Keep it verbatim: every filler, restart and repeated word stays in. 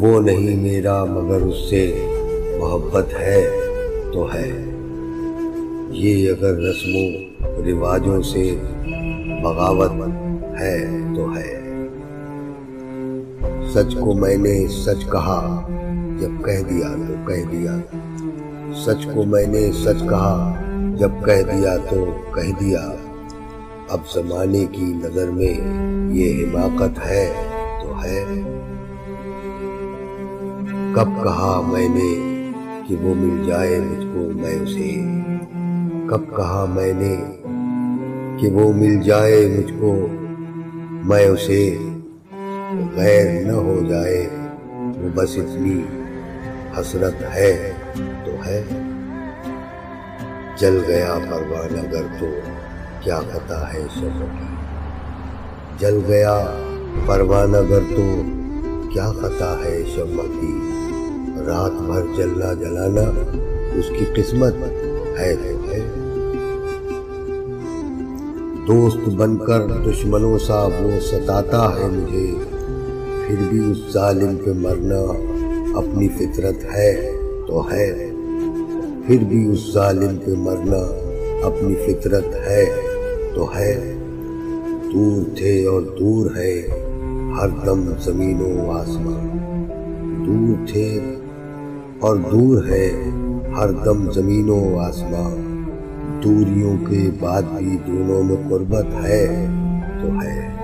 وہ نہیں میرا مگر اس سے محبت ہے تو ہے، یہ اگر رسم و رواجوں سے بغاوت ہے تو ہے۔ سچ کو میں نے سچ کہا، جب کہہ دیا تو کہہ دیا، سچ کو میں نے سچ کہا، جب کہہ دیا تو کہہ دیا، اب زمانے کی نظر میں یہ حماقت ہے تو ہے۔ کب کہا میں نے کہ وہ مل جائے مجھ کو میں اسے، کب کہا میں نے کہ وہ مل جائے مجھ کو میں اسے، غیر نہ ہو جائے وہ بس اتنی حسرت ہے تو ہے۔ جل گیا پروانہ گر تو کیا خطا ہے شمع کی، جل گیا پروانہ گر تو کیا خطا ہے شمع کی، رات بھر جلنا جلانا اس کی قسمت ہے تو ہے۔ دوست بن کر دشمنوں سا وہ ستاتا ہے مجھے، پھر بھی اس ظالم پہ مرنا اپنی فطرت ہے تو ہے، پھر بھی اس ظالم پہ مرنا اپنی فطرت ہے تو ہے۔ دور تھے اور دور ہے ہر دم زمین و آسمان، دور تھے اور دور ہے ہر دم زمین و آسمان، دوریوں کے بعد بھی دونوں میں قربت ہے تو ہے۔